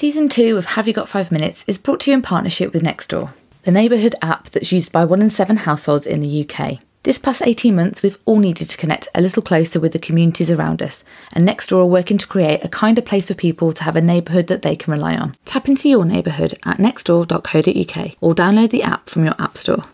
Season 2 of Have You Got 5 Minutes is brought to you in partnership with Nextdoor, the neighbourhood app that's used by 1 in 7 households in the UK. This past 18 months, we've all needed to connect a little closer with the communities around us, and Nextdoor are working to create a kinder place for people to have a neighbourhood that they can rely on. Tap into your neighbourhood at nextdoor.co.uk or download the app from your app store.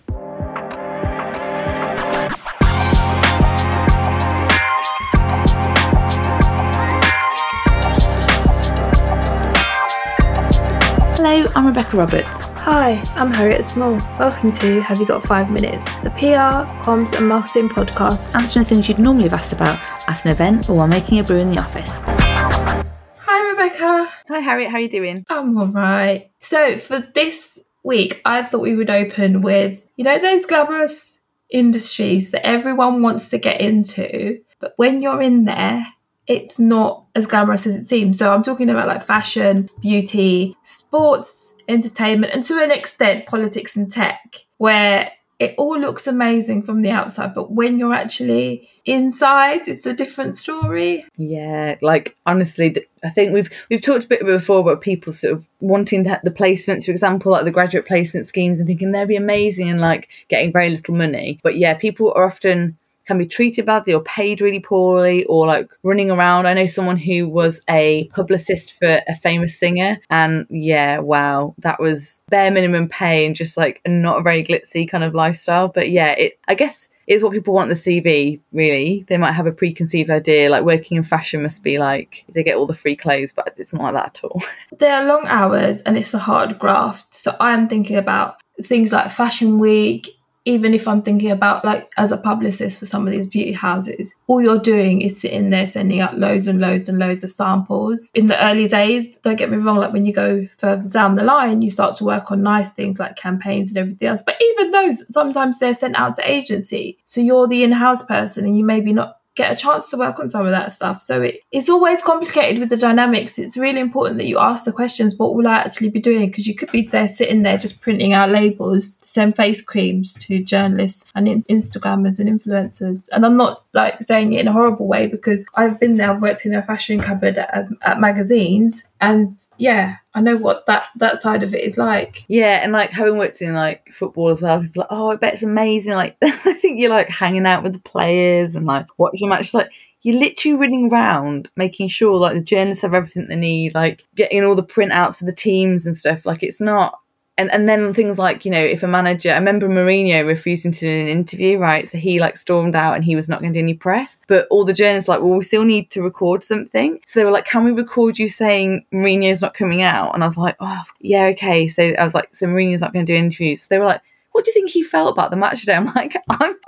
Hello, I'm Rebecca Roberts. Hi, I'm Harriet Small. Welcome to Have You Got 5 Minutes, the PR, comms and marketing podcast answering things you'd normally have asked about at an event or while making a brew in the office. Hi Rebecca. Hi Harriet, how are you doing? I'm alright. So for this week I thought we would open with, you know, those glamorous industries that everyone wants to get into, but when you're in there it's not as glamorous as it seems. So I'm talking about like fashion, beauty, sports, entertainment, and to an extent, politics and tech, where it all looks amazing from the outside. But when you're actually inside, it's a different story. Yeah, like honestly, I think we've talked a bit before about people sort of wanting to have the placements, for example, like the graduate placement schemes and thinking they'll be amazing and like getting very little money. But yeah, people are often can be treated badly or paid really poorly or like running around. I know someone who was a publicist for a famous singer and yeah, wow, that was bare minimum pay and just like not a very glitzy kind of lifestyle. But yeah, I guess it's what people want in the CV, really. They might have a preconceived idea, like working in fashion must be like, they get all the free clothes, but it's not like that at all. There are long hours and it's a hard graft. So I'm thinking about things like Fashion Week, even if I'm thinking about like as a publicist for some of these beauty houses, all you're doing is sitting there sending out loads and loads and loads of samples. In the early days, don't get me wrong, like when you go further down the line, you start to work on nice things like campaigns and everything else. But even those, sometimes they're sent out to agency. So you're the in-house person and you maybe not get a chance to work on some of that stuff. So it's always complicated with the dynamics. It's really important that you ask the questions, what will I actually be doing? Because you could be there sitting there just printing out labels, send face creams to journalists and Instagrammers and influencers. And I'm not like saying it in a horrible way because I've been there, I've worked in a fashion cupboard at magazines. And yeah, I know what that side of it is like. Yeah, and like having worked in like football as well, people are like, oh, I bet it's amazing. Like I think you're like hanging out with the players and like watching matches. Like you're literally running around making sure like the journalists have everything they need, like getting all the printouts of the teams and stuff. Like it's not. And then things like, you know, if a manager, I remember Mourinho refusing to do an interview, right? So he like stormed out and he was not going to do any press. But all the journalists were like, well, we still need to record something. So they were like, can we record you saying Mourinho's not coming out? And I was like, oh, yeah, okay. So I was like, so Mourinho's not going to do interviews. So they were like, what do you think he felt about the match today? I'm like,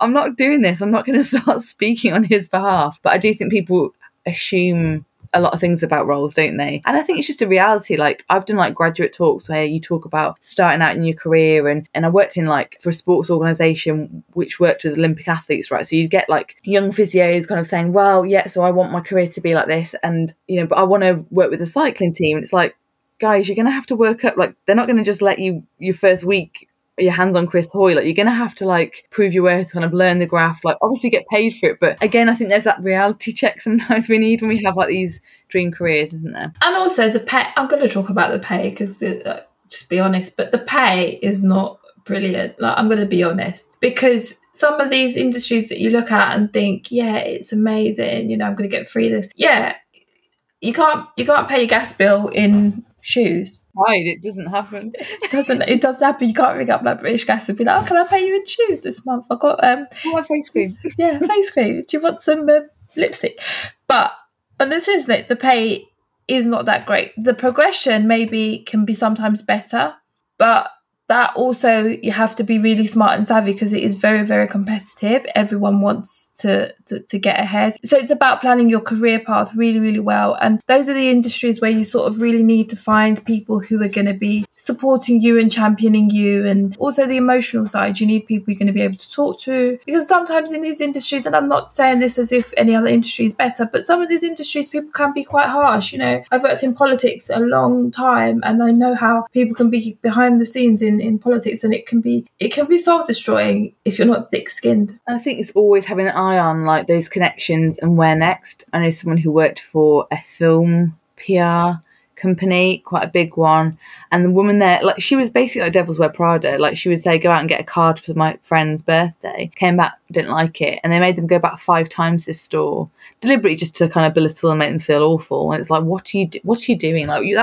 I'm not doing this. I'm not going to start speaking on his behalf. But I do think people assume a lot of things about roles, don't they? And I think it's just a reality. Like I've done like graduate talks where you talk about starting out in your career, and I worked in like for a sports organisation which worked with Olympic athletes, right? So you'd get like young physios kind of saying, well, yeah, so I want my career to be like this, and you know, but I want to work with the cycling team. It's like, guys, you're going to have to work up. Like they're not going to just let you your first week your hands on Chris Hoy. Like you're going to have to like prove your worth, kind of learn the graph, like obviously get paid for it. But again, I think there's that reality check sometimes we need when we have like these dream careers, isn't there? And also the pay, I'm going to talk about the pay because just be honest, but the pay is not brilliant. Like I'm going to be honest, because some of these industries that you look at and think, yeah, it's amazing. You know, I'm going to get free this. Yeah. You can't pay your gas bill in shoes. Right, it doesn't happen. It doesn't happen. You can't ring up like British Gas and be like, oh, can I pay you in shoes this month? I got face cream. Yeah, face cream. Do you want some lipstick? But on this, isn't it? The pay is not that great. The progression maybe can be sometimes better, but that also you have to be really smart and savvy because it is very, very competitive. Everyone wants to get ahead. So it's about planning your career path really, really well. And those are the industries where you sort of really need to find people who are going to be supporting you and championing you. And also the emotional side, you need people you're going to be able to talk to. Because sometimes in these industries, and I'm not saying this as if any other industry is better, but some of these industries, people can be quite harsh. You know, I've worked in politics a long time and I know how people can be behind the scenes in politics, and it can be soul-destroying if you're not thick-skinned. And I think it's always having an eye on like those connections and where next. I know someone who worked for a film PR company, quite a big one. And the woman there, like, she was basically like Devil's Wear Prada. Like, she would say, go out and get a card for my friend's birthday. Came back, didn't like it. And they made them go back 5 times this store, deliberately just to kind of belittle and make them feel awful. And it's like, what are you doing? Like, you're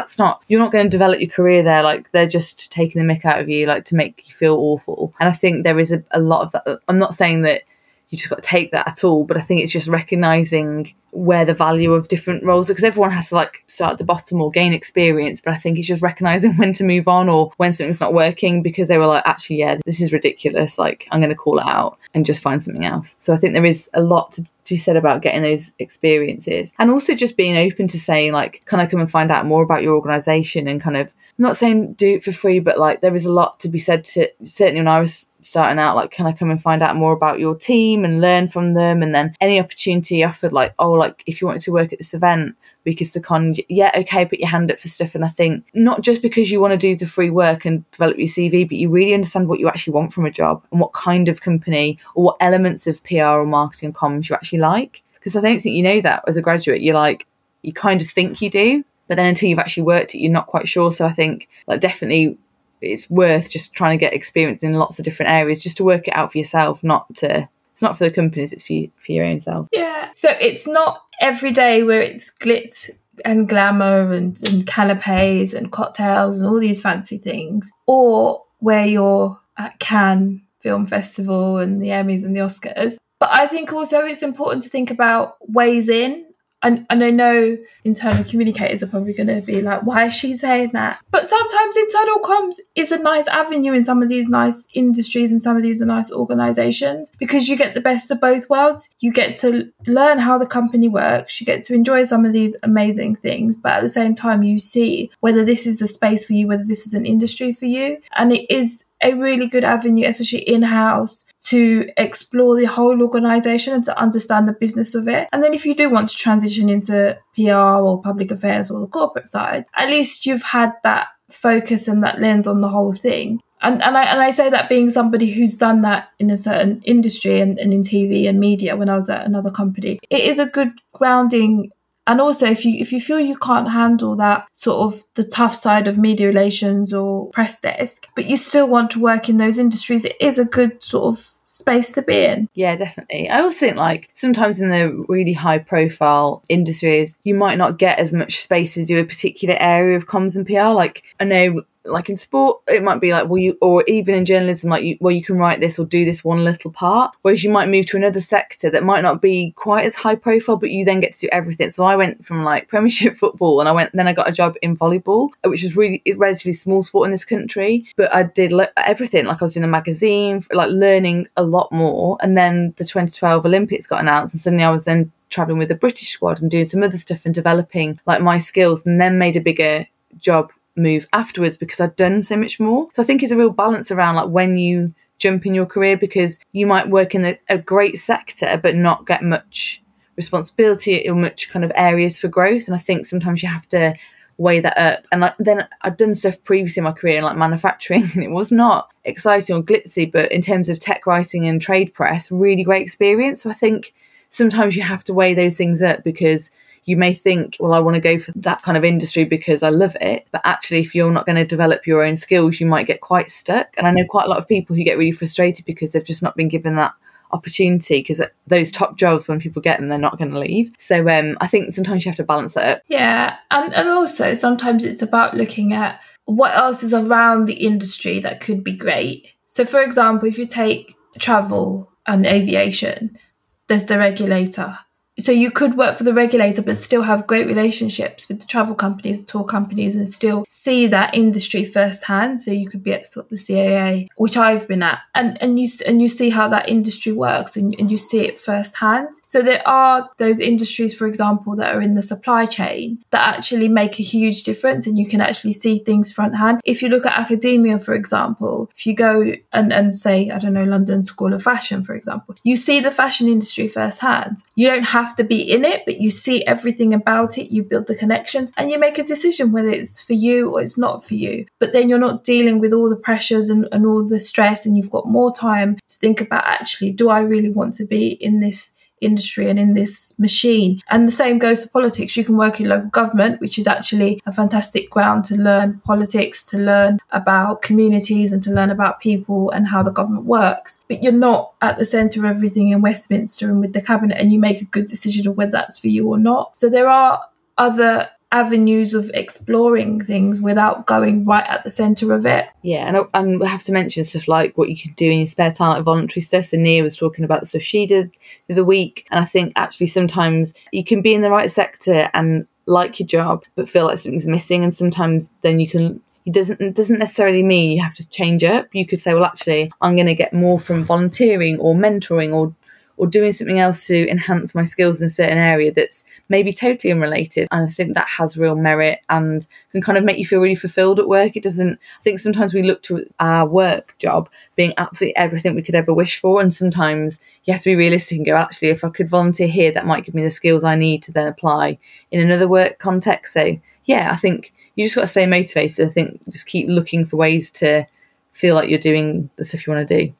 not going to develop your career there. Like, they're just taking the mick out of you, like, to make you feel awful. And I think there is a lot of that. I'm not saying that you just got to take that at all, but I think it's just recognising where the value of different roles are, because everyone has to, like, start at the bottom or gain experience, but I think it's just recognising when to move on or when something's not working, because they were like, actually, yeah, this is ridiculous, like, I'm going to call it out and just find something else. So I think there is a lot to be said about getting those experiences, and also just being open to saying, like, can I come and find out more about your organisation, and kind of, I'm not saying do it for free, but like, there is a lot to be said to, certainly when I was starting out, like, can I come and find out more about your team and learn from them? And then any opportunity offered, like, oh, like, if you wanted to work at this event, we could second, yeah, okay, put your hand up for stuff. And I think not just because you want to do the free work and develop your CV, but you really understand what you actually want from a job and what kind of company or what elements of PR or marketing comms you actually like. Because I don't think you know that as a graduate. You're like, you kind of think you do, but then until you've actually worked it, you're not quite sure. So I think, like, definitely it's worth just trying to get experience in lots of different areas just to work it out for yourself, it's not for the companies, it's for your own self. Yeah. So it's not every day where it's glitz and glamour and canapes and cocktails and all these fancy things, or where you're at Cannes Film Festival and the Emmys and the Oscars. But I think also it's important to think about ways in. And I know internal communicators are probably going to be like, why is she saying that? But sometimes internal comms is a nice avenue in some of these nice industries and some of these nice organisations, because you get the best of both worlds. You get to learn how the company works. You get to enjoy some of these amazing things. But at the same time, you see whether this is a space for you, whether this is an industry for you. And it is a really good avenue, especially in-house, to explore the whole organisation and to understand the business of it. And then if you do want to transition into PR or public affairs or the corporate side, at least you've had that focus and that lens on the whole thing. And I say that being somebody who's done that in a certain industry and in TV and media when I was at another company. It is a good grounding. And also, if you feel you can't handle that sort of the tough side of media relations or press desk, but you still want to work in those industries, it is a good sort of space to be in. Yeah, definitely. I also think, like, sometimes in the really high profile industries, you might not get as much space to do a particular area of comms and PR. Like, I know, like, in sport, it might be like, well, you, or even in journalism, like, you, well, you can write this or do this one little part, whereas you might move to another sector that might not be quite as high profile, but you then get to do everything. So I went from, like, Premiership football, and then I got a job in volleyball, which was really a relatively small sport in this country, but I did everything. Like, I was doing a magazine, like, learning a lot more. And then the 2012 Olympics got announced, and suddenly I was then travelling with the British squad and doing some other stuff and developing, like, my skills, and then made a bigger job move afterwards because I'd done so much more. So I think it's a real balance around, like, when you jump in your career, because you might work in a great sector but not get much responsibility or much kind of areas for growth. And I think sometimes you have to weigh that up. And, like, then I'd done stuff previously in my career in, like, manufacturing, and it was not exciting or glitzy, but in terms of tech writing and trade press, really great experience. So I think sometimes you have to weigh those things up, because you may think, well, I want to go for that kind of industry because I love it. But actually, if you're not going to develop your own skills, you might get quite stuck. And I know quite a lot of people who get really frustrated because they've just not been given that opportunity, because those top jobs, when people get them, they're not going to leave. So I think sometimes you have to balance that up. Yeah. And also sometimes it's about looking at what else is around the industry that could be great. So, for example, if you take travel and aviation, there's the regulator. So you could work for the regulator but still have great relationships with the travel companies, tour companies, and still see that industry firsthand. So you could be at sort of the CAA, which I've been at, and you see how that industry works, and you see it firsthand. So there are those industries, for example, that are in the supply chain that actually make a huge difference, and you can actually see things front hand. If you look at academia, for example, if you go and say, I don't know, London School of Fashion, for example, you see the fashion industry firsthand. You don't have to be in it, but you see everything about it, you build the connections, and you make a decision whether it's for you or it's not for you. But then you're not dealing with all the pressures and all the stress, and you've got more time to think about, actually, do I really want to be in this industry and in this machine. And the same goes for politics. You can work in local government, which is actually a fantastic ground to learn politics, to learn about communities and to learn about people and how the government works. But you're not at the centre of everything in Westminster and with the cabinet, and you make a good decision of whether that's for you or not. So there are other avenues of exploring things without going right at the centre of it. Yeah, and we have to mention stuff like what you can do in your spare time, like voluntary stuff. So Nia was talking about the stuff she did through the week. And I think actually sometimes you can be in the right sector and like your job, but feel like something's missing. And sometimes then you can... It doesn't necessarily mean you have to change up. You could say, well, actually, I'm going to get more from volunteering or mentoring or doing something else to enhance my skills in a certain area that's maybe totally unrelated. And I think that has real merit and can kind of make you feel really fulfilled at work. It doesn't, I think sometimes we look to our work job being absolutely everything we could ever wish for. And sometimes you have to be realistic and go, actually, if I could volunteer here, that might give me the skills I need to then apply in another work context. So yeah, I think you just got to stay motivated. I think just keep looking for ways to feel like you're doing the stuff you want to do.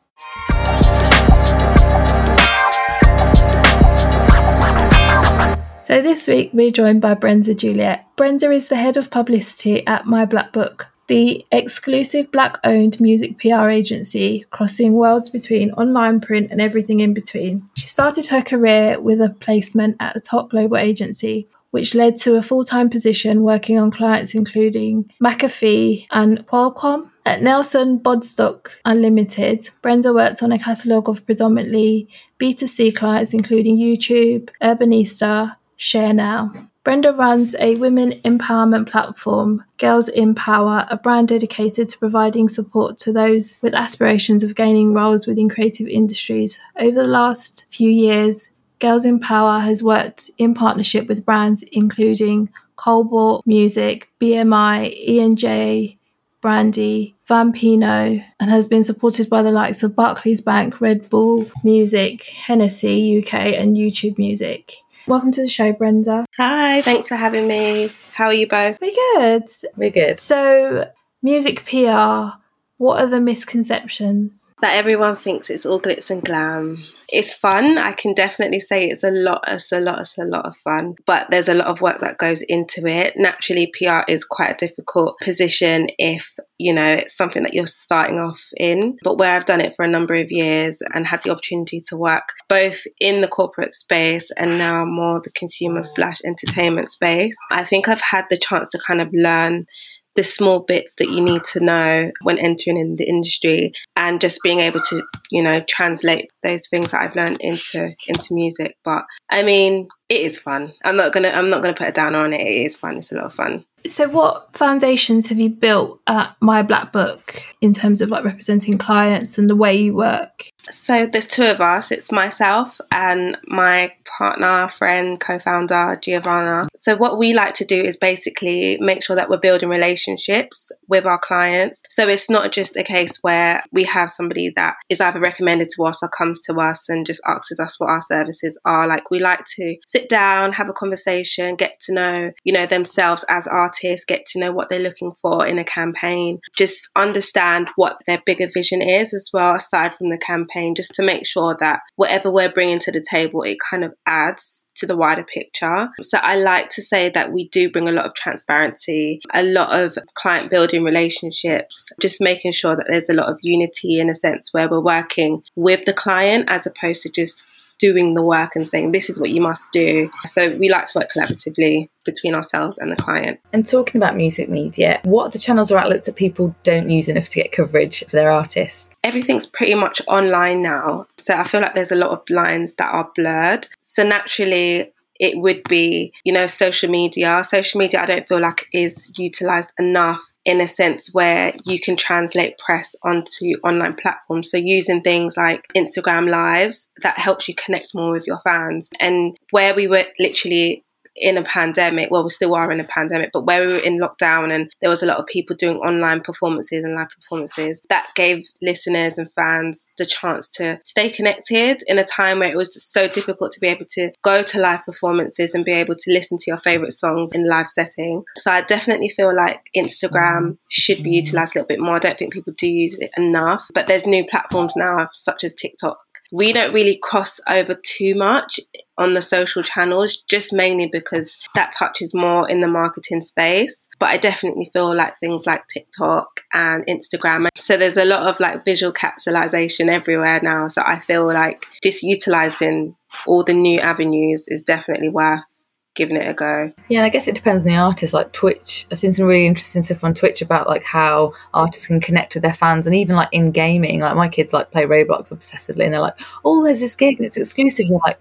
So this week we're joined by Brenda Juliet. Brenda is the head of publicity at My Black Book, the exclusive black-owned music PR agency crossing worlds between online print and everything in between. She started her career with a placement at a top global agency, which led to a full-time position working on clients including McAfee and Qualcomm. At Nelson Bodstock Unlimited, Brenda worked on a catalogue of predominantly B2C clients including YouTube, Urbanista, Share Now. Brenda runs a women empowerment platform, Girls in Power, a brand dedicated to providing support to those with aspirations of gaining roles within creative industries. Over the last few years, Girls in Power has worked in partnership with brands including Cobalt Music, BMI, ENJ, Brandy, Vampino, and has been supported by the likes of Barclays Bank, Red Bull Music, Hennessy UK, and YouTube Music. Welcome to the show, Brenda. Hi, thanks for having me. How are you both? We're good. So, music PR, what are the misconceptions? That everyone thinks it's all glitz and glam. It's fun. I can definitely say it's a lot of fun, but there's a lot of work that goes into it. Naturally, PR is quite a difficult position if, you know, it's something that you're starting off in. But where I've done it for a number of years and had the opportunity to work both in the corporate space and now more the consumer/entertainment space, I think I've had the chance to kind of learn the small bits that you need to know when entering in the industry and just being able to, you know, translate those things that I've learned into music. But I mean, it is fun. I'm not gonna put a downer on it. It is fun. It's a lot of fun. So what foundations have you built at My Black Book in terms of like representing clients and the way you work? So there's two of us. It's myself and my partner, friend, co-founder, Giovanna. So what we like to do is basically make sure that we're building relationships with our clients. So it's not just a case where we have somebody that is either recommended to us or comes to us and just asks us what our services are. Like, we like to sit down, have a conversation, get to know, you know, themselves as artists, get to know what they're looking for in a campaign, just understand what their bigger vision is as well, aside from the campaign, just to make sure that whatever we're bringing to the table, it kind of adds to the wider picture. So I like to say that we do bring a lot of transparency, a lot of client building relationships, just making sure that there's a lot of unity in a sense where we're working with the client as opposed to just doing the work and saying this is what you must do. So we like to work collaboratively between ourselves and the client. And talking about music media, what are the channels or outlets that people don't use enough to get coverage for their artists? Everything's pretty much online now, so I feel like there's a lot of lines that are blurred. So naturally it would be, you know, social media I don't feel like is utilised enough in a sense where you can translate press onto online platforms. So using things like Instagram Lives, that helps you connect more with your fans. And where we were literally in a pandemic, well, we still are in a pandemic, but where we were in lockdown and there was a lot of people doing online performances and live performances, that gave listeners and fans the chance to stay connected in a time where it was so difficult to be able to go to live performances and be able to listen to your favourite songs in a live setting. So I definitely feel like Instagram should be utilised a little bit more. I don't think people do use it enough, but there's new platforms now such as TikTok, we don't really cross over too much on the social channels, just mainly because that touches more in the marketing space. But I definitely feel like things like TikTok and Instagram. So there's a lot of like visual capitalization everywhere now. So I feel like just utilizing all the new avenues is definitely worth giving it a go. Yeah, and I guess it depends on the artist. Like Twitch, I've seen some really interesting stuff on Twitch about like how artists can connect with their fans, and even like in gaming, like my kids like play Roblox obsessively and they're like, oh, there's this gig and it's exclusive. You're like,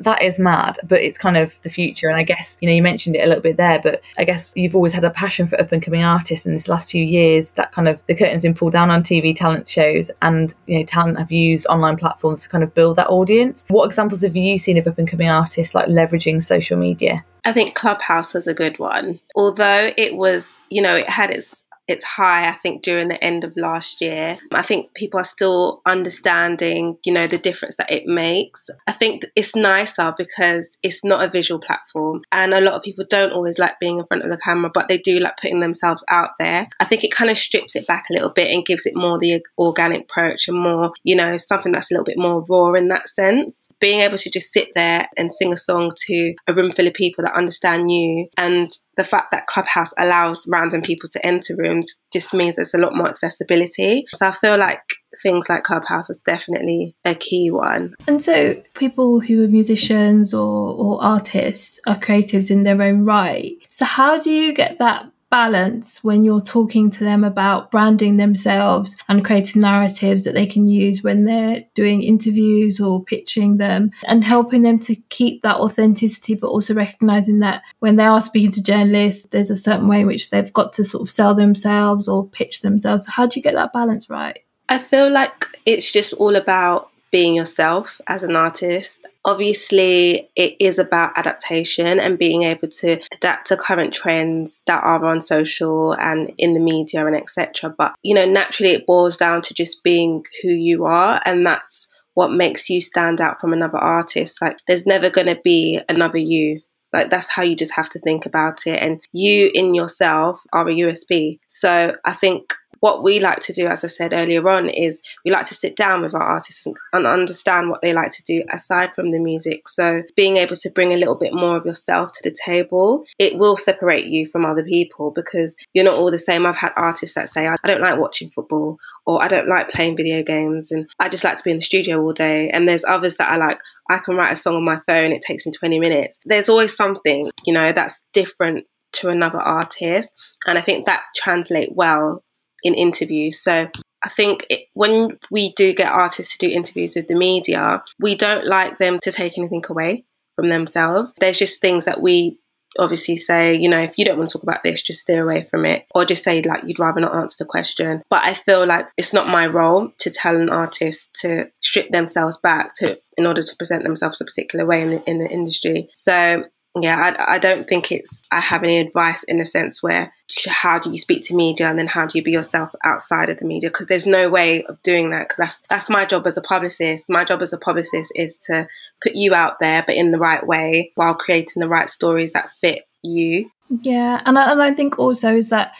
that is mad, but it's kind of the future. And I guess, you know, you mentioned it a little bit there, but I guess you've always had a passion for up and coming artists, and this last few years that kind of the curtain's been pulled down on TV talent shows, and, you know, talent have used online platforms to kind of build that audience. What examples have you seen of up and coming artists like leveraging social media? I think Clubhouse was a good one. Although it was, you know, it had its high, I think, during the end of last year. I think people are still understanding, you know, the difference that it makes. I think it's nicer because it's not a visual platform, and a lot of people don't always like being in front of the camera, but they do like putting themselves out there. I think it kind of strips it back a little bit and gives it more the organic approach and more, you know, something that's a little bit more raw in that sense. Being able to just sit there and sing a song to a room full of people that understand you, and the fact that Clubhouse allows random people to enter rooms just means there's a lot more accessibility. So I feel like things like Clubhouse is definitely a key one. And so people who are musicians or artists are creatives in their own right. So how do you get that balance when you're talking to them about branding themselves and creating narratives that they can use when they're doing interviews or pitching them, and helping them to keep that authenticity, but also recognizing that when they are speaking to journalists, there's a certain way in which they've got to sort of sell themselves or pitch themselves? So how do you get that balance right? I feel like it's just all about being yourself as an artist. Obviously, it is about adaptation and being able to adapt to current trends that are on social and in the media and etc. But, you know, naturally it boils down to just being who you are, and that's what makes you stand out from another artist. Like, there's never going to be another you. Like, that's how you just have to think about it, and you in yourself are a USP. So I think what we like to do, as I said earlier on, is we like to sit down with our artists and understand what they like to do aside from the music. So being able to bring a little bit more of yourself to the table, it will separate you from other people because you're not all the same. I've had artists that say, I don't like watching football, or I don't like playing video games, and I just like to be in the studio all day. And there's others that are like, I can write a song on my phone, it takes me 20 minutes. There's always something, you know, that's different to another artist. And I think that translates well in interviews. So I think when we do get artists to do interviews with the media, we don't like them to take anything away from themselves. There's just things that we obviously say, you know, if you don't want to talk about this, just steer away from it, or just say like you'd rather not answer the question. But I feel like it's not my role to tell an artist to strip themselves back in order to present themselves a particular way in the industry. So yeah, I don't think I have any advice in a sense where how do you speak to media and then how do you be yourself outside of the media, because there's no way of doing that, because that's my job as a publicist. My job as a publicist is to put you out there, but in the right way while creating the right stories that fit you. Yeah, and I think also is that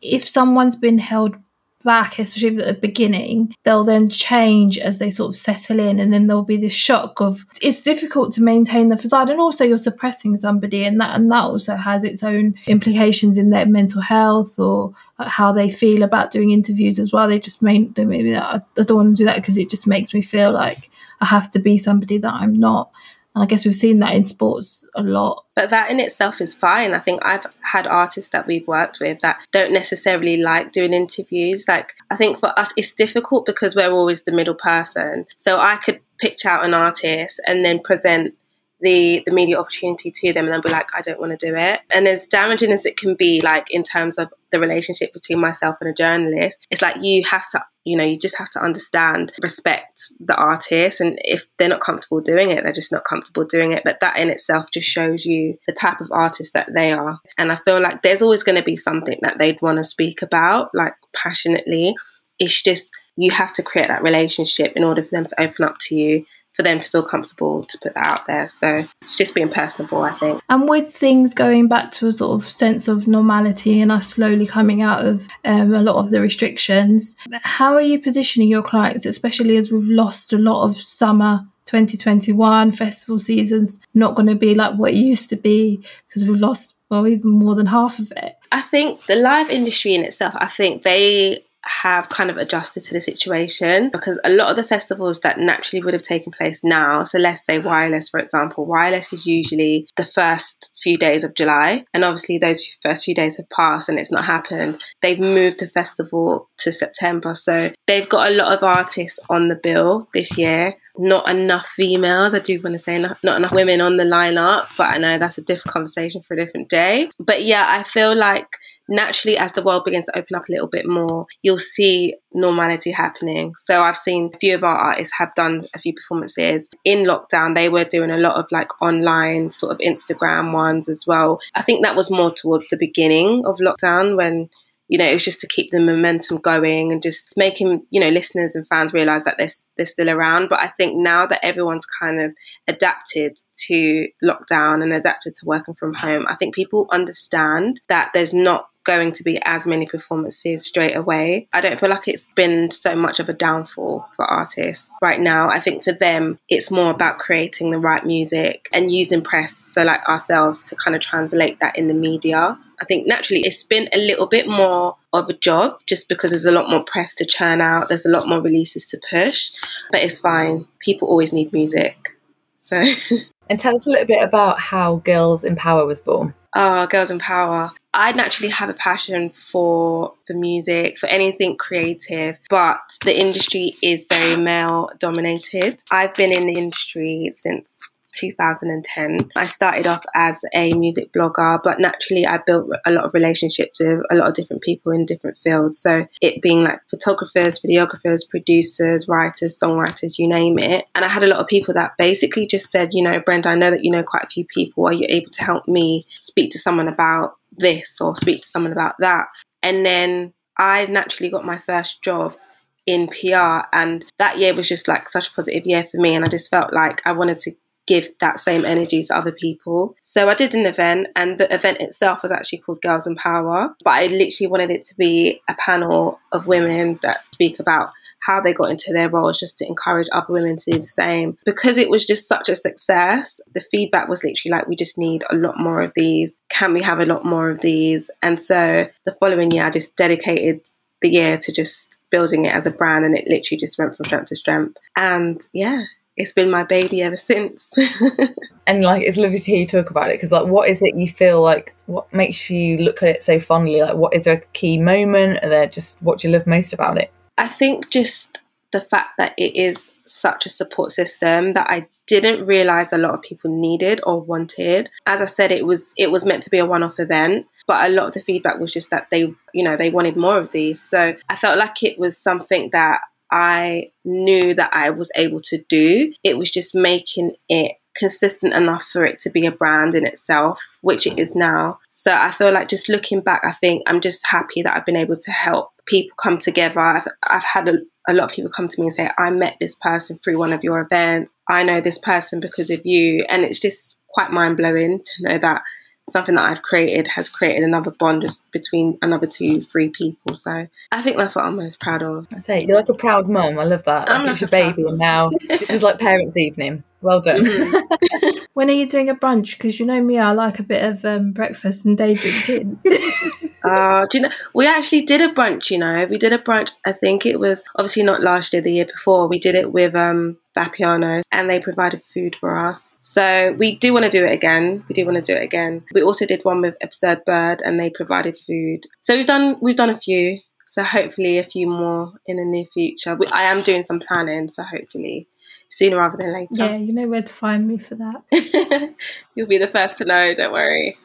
if someone's been held back, especially at the beginning, they'll then change as they sort of settle in, and then there'll be this shock of it's difficult to maintain the facade, and also you're suppressing somebody, and that also has its own implications in their mental health or how they feel about doing interviews as well. They just maybe I don't want to do that because it just makes me feel like I have to be somebody that I'm not. And I guess we've seen that in sports a lot. But that in itself is fine. I think I've had artists that we've worked with that don't necessarily like doing interviews. Like, I think for us, it's difficult because we're always the middle person. So I could pitch out an artist and then present the media opportunity to them, and they'll be like, I don't want to do it. And as damaging as it can be, like in terms of the relationship between myself and a journalist, it's like you have to, you know, you just have to understand, respect the artist, and if they're not comfortable doing it, they're just not comfortable doing it. But that in itself just shows you the type of artist that they are. And I feel like there's always going to be something that they'd want to speak about, like passionately. It's just you have to create that relationship in order for them to open up to you for them to feel comfortable to put that out there. So it's just being personable, I think. And with things going back to a sort of sense of normality and us slowly coming out of a lot of the restrictions, how are you positioning your clients, especially as we've lost a lot of summer 2021 festival seasons, not going to be like what it used to be because we've lost, well, even more than half of it? I think the live industry in itself, I think they have kind of adjusted to the situation, because a lot of the festivals that naturally would have taken place now, so let's say Wireless, for example, Wireless is usually the first few days of July, and obviously those first few days have passed and it's not happened. They've moved the festival to September, so they've got a lot of artists on the bill this year. Not enough females, I do want to say, not enough women on the lineup, but I know that's a different conversation for a different day. But yeah, I feel like naturally as the world begins to open up a little bit more, you'll see normality happening. So I've seen a few of our artists have done a few performances in lockdown. They were doing a lot of like online sort of Instagram ones as well. I think that was more towards the beginning of lockdown when, you know, it was just to keep the momentum going and just making, you know, listeners and fans realise that they're still around. But I think now that everyone's kind of adapted to lockdown and adapted to working from home, I think people understand that there's not going to be as many performances straight away. I don't feel like it's been so much of a downfall for artists right now. I think for them, it's more about creating the right music and using press, so like ourselves, to kind of translate that in the media. I think naturally it's been a little bit more of a job just because there's a lot more press to churn out. There's a lot more releases to push, but it's fine. People always need music. So. And tell us a little bit about how Girls in Power was born. Oh, Girls in Power. I naturally have a passion for music, for anything creative, but the industry is very male dominated. I've been in the industry since 2010. I started off as a music blogger, but naturally I built a lot of relationships with a lot of different people in different fields. So it being like photographers, videographers, producers, writers, songwriters, you name it. And I had a lot of people that basically just said, you know, Brenda, I know that you know quite a few people. Are you able to help me speak to someone about this or speak to someone about that? And then I naturally got my first job in PR, and that year was just like such a positive year for me, and I just felt like I wanted to give that same energy to other people. So I did an event, and the event itself was actually called Girls in Power, but I literally wanted it to be a panel of women that speak about how they got into their roles, just to encourage other women to do the same. Because it was just such a success, the feedback was literally like, we just need a lot more of these. Can we have a lot more of these? And so the following year, I just dedicated the year to just building it as a brand, and it literally just went from strength to strength. And yeah, it's been my baby ever since. And like, it's lovely to hear you talk about it, because like, what is it you feel like, what makes you look at it so fondly? Like, what is there a key moment, or there just, what do you love most about it? I think just the fact that it is such a support system that I didn't realise a lot of people needed or wanted. As I said, it was meant to be a one-off event, but a lot of the feedback was just that they, you know, they wanted more of these. So I felt like it was something that I knew that I was able to do. It was just making it consistent enough for it to be a brand in itself, which it is now. So I feel like, just looking back, I think I'm just happy that I've been able to help people come together. I've had a lot of people come to me and say, I met this person through one of your events. I know this person because of you. And it's just quite mind-blowing to know that something that I've created has created another bond between another 2-3 people. So I think that's what I'm most proud of. I say, you're like a proud mum. I love that. Like, it's your baby, and now this is like parents' evening. Well done. Mm-hmm. When are you doing a brunch? Because you know me, I like a bit of breakfast and day drinking. Do you know, we actually did a brunch, you know. We did a brunch, I think it was obviously not last year, the year before. We did it with Piano, and they provided food for us. So we do want to do it again. We also did one with Absurd Bird, and they provided food. So we've done a few. So hopefully a few more in the near future. I am doing some planning, so hopefully sooner rather than later. Yeah, you know where to find me for that. You'll be the first to know, don't worry.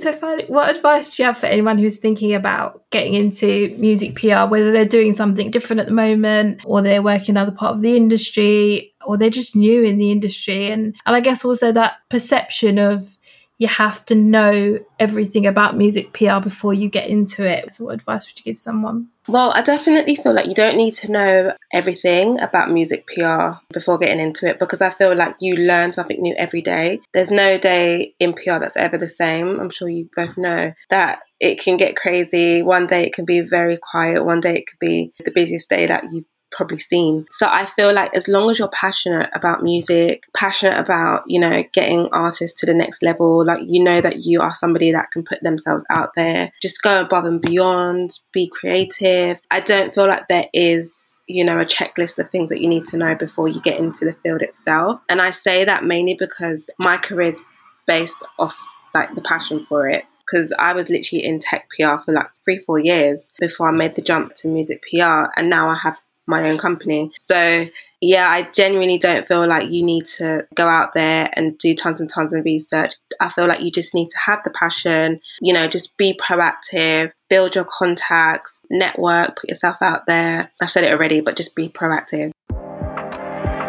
So finally, what advice do you have for anyone who's thinking about getting into music PR, whether they're doing something different at the moment, or they're working another part of the industry, or they're just new in the industry? And I guess also that perception of, you have to know everything about music PR before you get into it. So what advice would you give someone? Well, I definitely feel like you don't need to know everything about music PR before getting into it, because I feel like you learn something new every day. There's no day in PR that's ever the same. I'm sure you both know that it can get crazy. One day it can be very quiet. One day it could be the busiest day that you've probably seen. So I feel like as long as you're passionate about music, passionate about, you know, getting artists to the next level, like, you know, that you are somebody that can put themselves out there, just go above and beyond, be creative. I don't feel like there is, you know, a checklist of things that you need to know before you get into the field itself. And I say that mainly because my career is based off like the passion for it. Because I was literally in tech PR for like 3-4 years before I made the jump to music PR, and now I have my own company. So yeah, I genuinely don't feel like you need to go out there and do tons and tons of research. I feel like you just need to have the passion, you know, just be proactive, build your contacts, network, put yourself out there. I've said it already, but just be proactive.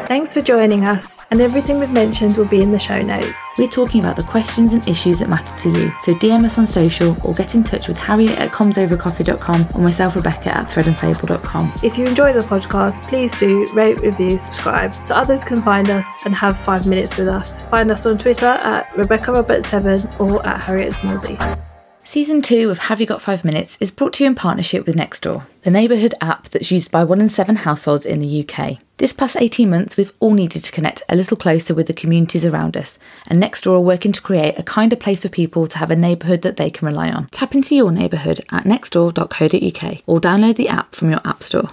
Thanks for joining us, and everything we've mentioned will be in the show notes. We're talking about the questions and issues that matter to you, so DM us on social or get in touch with Harriet at comesovercoffee.com or myself, Rebecca, at threadandfable.com. If you enjoy the podcast, please do rate, review, subscribe so others can find us and have 5 minutes with us. Find us on Twitter at RebeccaRobert7 or at Harriet Smallsy. Season 2 of Have You Got 5 Minutes is brought to you in partnership with Nextdoor, the neighbourhood app that's used by 1 in 7 households in the UK. This past 18 months, we've all needed to connect a little closer with the communities around us, and Nextdoor are working to create a kinder place for people to have a neighbourhood that they can rely on. Tap into your neighbourhood at nextdoor.co.uk or download the app from your app store.